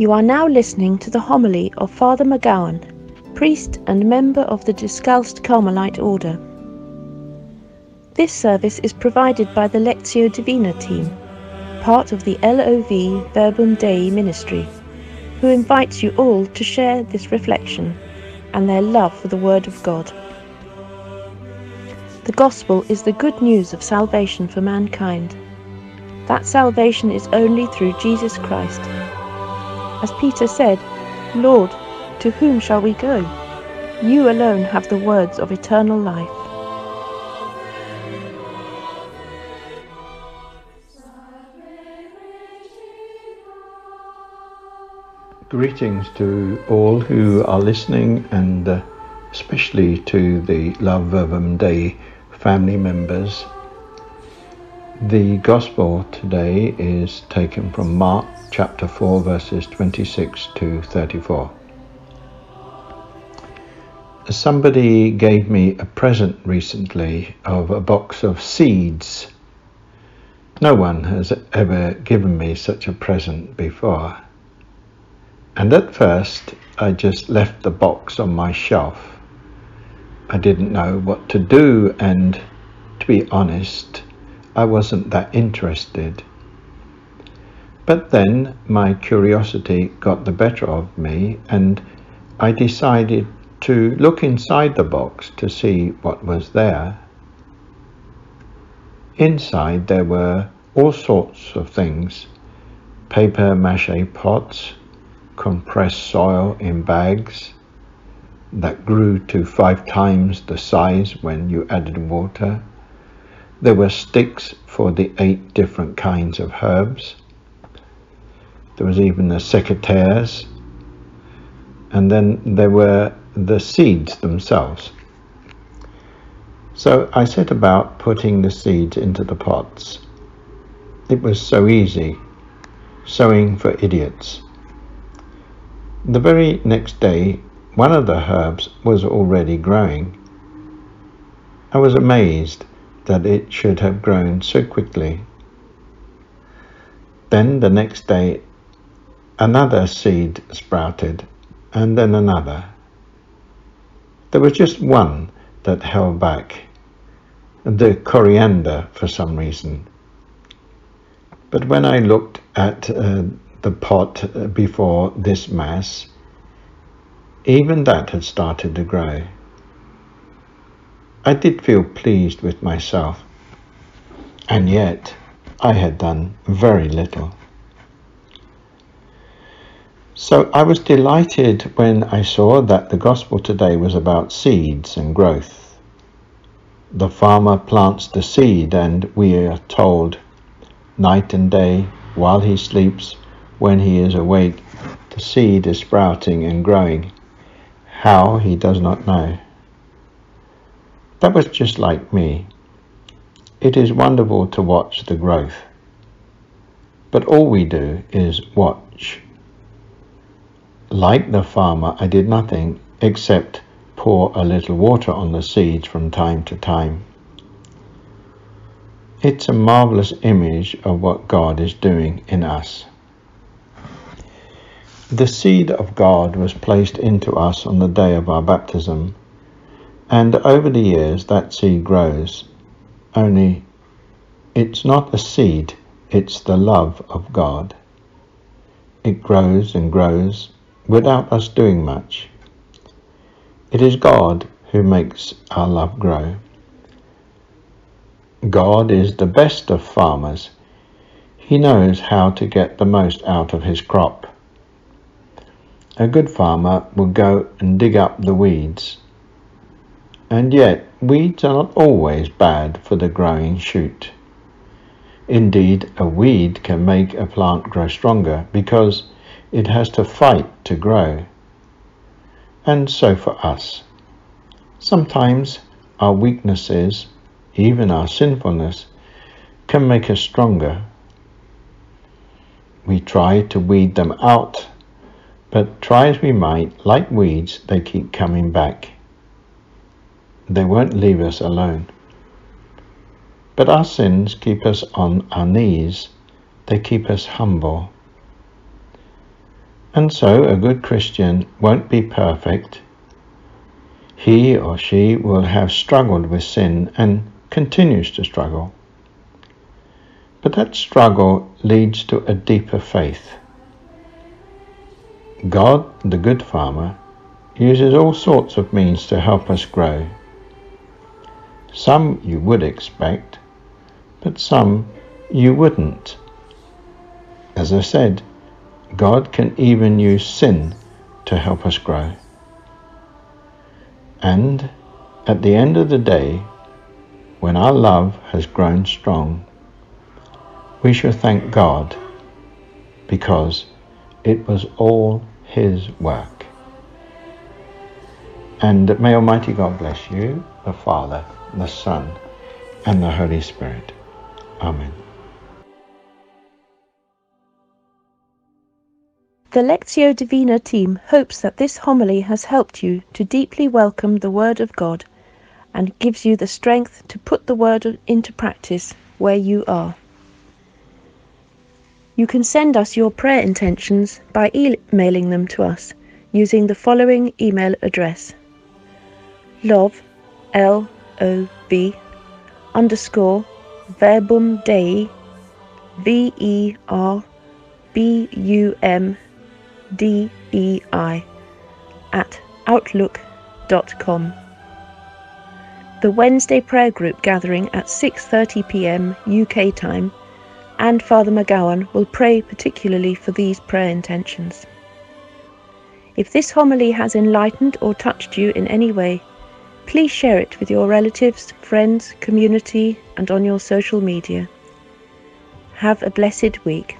You are now listening to the homily of Father McGowan, priest and member of the Discalced Carmelite Order. This service is provided by the Lectio Divina team, part of the LOV Verbum Dei Ministry, who invites you all to share this reflection and their love for the Word of God. The Gospel is the good news of salvation for mankind. That salvation is only through Jesus Christ. As Peter said, "Lord, to whom shall we go? You alone have the words of eternal life." Greetings to all who are listening, and especially to the LOV Verbum Dei family members. The Gospel today is taken from Mark chapter 4, verses 26 to 34. Somebody gave me a present recently of a box of seeds. No one has ever given me such a present before. And at first, I just left the box on my shelf. I didn't know what to do, and to be honest, I wasn't that interested. But then my curiosity got the better of me, and I decided to look inside the box to see what was there. Inside there were all sorts of things: paper mache pots, compressed soil in bags that grew to 5 times the size when you added water. There were sticks for the 8 different kinds of herbs. There was even the secateurs. And then there were the seeds themselves. So I set about putting the seeds into the pots. It was so easy. Sowing for idiots. The very next day, one of the herbs was already growing. I was amazed that it should have grown so quickly. Then the next day, another seed sprouted, and then another. There was just one that held back, the coriander, for some reason. But when I looked at the pot before this mass, even that had started to grow. I did feel pleased with myself, and yet I had done very little. So I was delighted when I saw that the Gospel today was about seeds and growth. The farmer plants the seed, and we are told, night and day, while he sleeps, when he is awake, the seed is sprouting and growing. How, he does not know. That was just like me. It is wonderful to watch the growth. But all we do is watch. Like the farmer, I did nothing except pour a little water on the seeds from time to time. It's a marvelous image of what God is doing in us. The seed of God was placed into us on the day of our baptism. And over the years, that seed grows. Only it's not a seed, it's the love of God. It grows and grows without us doing much. It is God who makes our love grow. God is the best of farmers. He knows how to get the most out of his crop. A good farmer will go and dig up the weeds. And yet, weeds are not always bad for the growing shoot. Indeed, a weed can make a plant grow stronger because it has to fight to grow. And so for us. Sometimes our weaknesses, even our sinfulness, can make us stronger. We try to weed them out, but try as we might, like weeds, they keep coming back. They won't leave us alone. But our sins keep us on our knees. They keep us humble. And so a good Christian won't be perfect. He or she will have struggled with sin and continues to struggle. But that struggle leads to a deeper faith. God, the Good Farmer, uses all sorts of means to help us grow. Some you would expect, but some you wouldn't. As I said, God can even use sin to help us grow. And at the end of the day, when our love has grown strong, we shall thank God, because it was all His work. And may Almighty God bless you, the Father, the Son, and the Holy Spirit. Amen. The Lectio Divina team hopes that this homily has helped you to deeply welcome the Word of God and gives you the strength to put the Word into practice where you are. You can send us your prayer intentions by emailing them to us using the following email address: lov verbum dei@outlook.com. The Wednesday prayer group gathering at 6:30 p.m. UK time, and Father McGowan will pray particularly for these prayer intentions. If this homily has enlightened or touched you in any way, please share it with your relatives, friends, community, and on your social media. Have a blessed week.